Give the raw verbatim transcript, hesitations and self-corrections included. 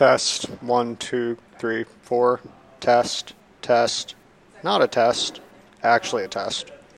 Test, one, two, three, four, test, test, not a test, actually a test.